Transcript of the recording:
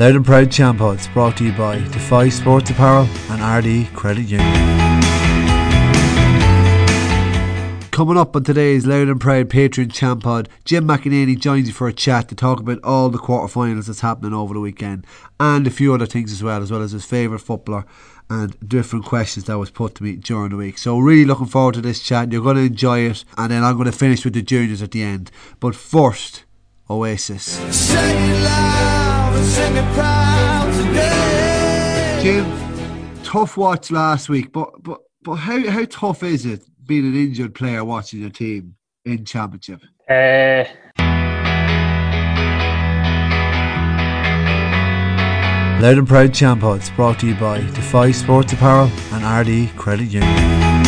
Loud and Proud Champods, brought to you by Defy Sports Apparel and Ardee Credit Union. Coming up on today's Loud and Proud Patreon Champod, Jim McEneaney joins you for a chat to talk about all the quarterfinals that's happening over the weekend and a few other things as well as his favourite footballer and different questions that was put to me during the week. So really looking forward to this chat. You're going to enjoy it, and then I'm going to finish with the juniors at the end. But first, Oasis. Jim, tough watch last week, but how tough is it being an injured player watching your team in championship? Loud and Proud Champods, brought to you by Defy Sports Apparel and Ardee Credit Union.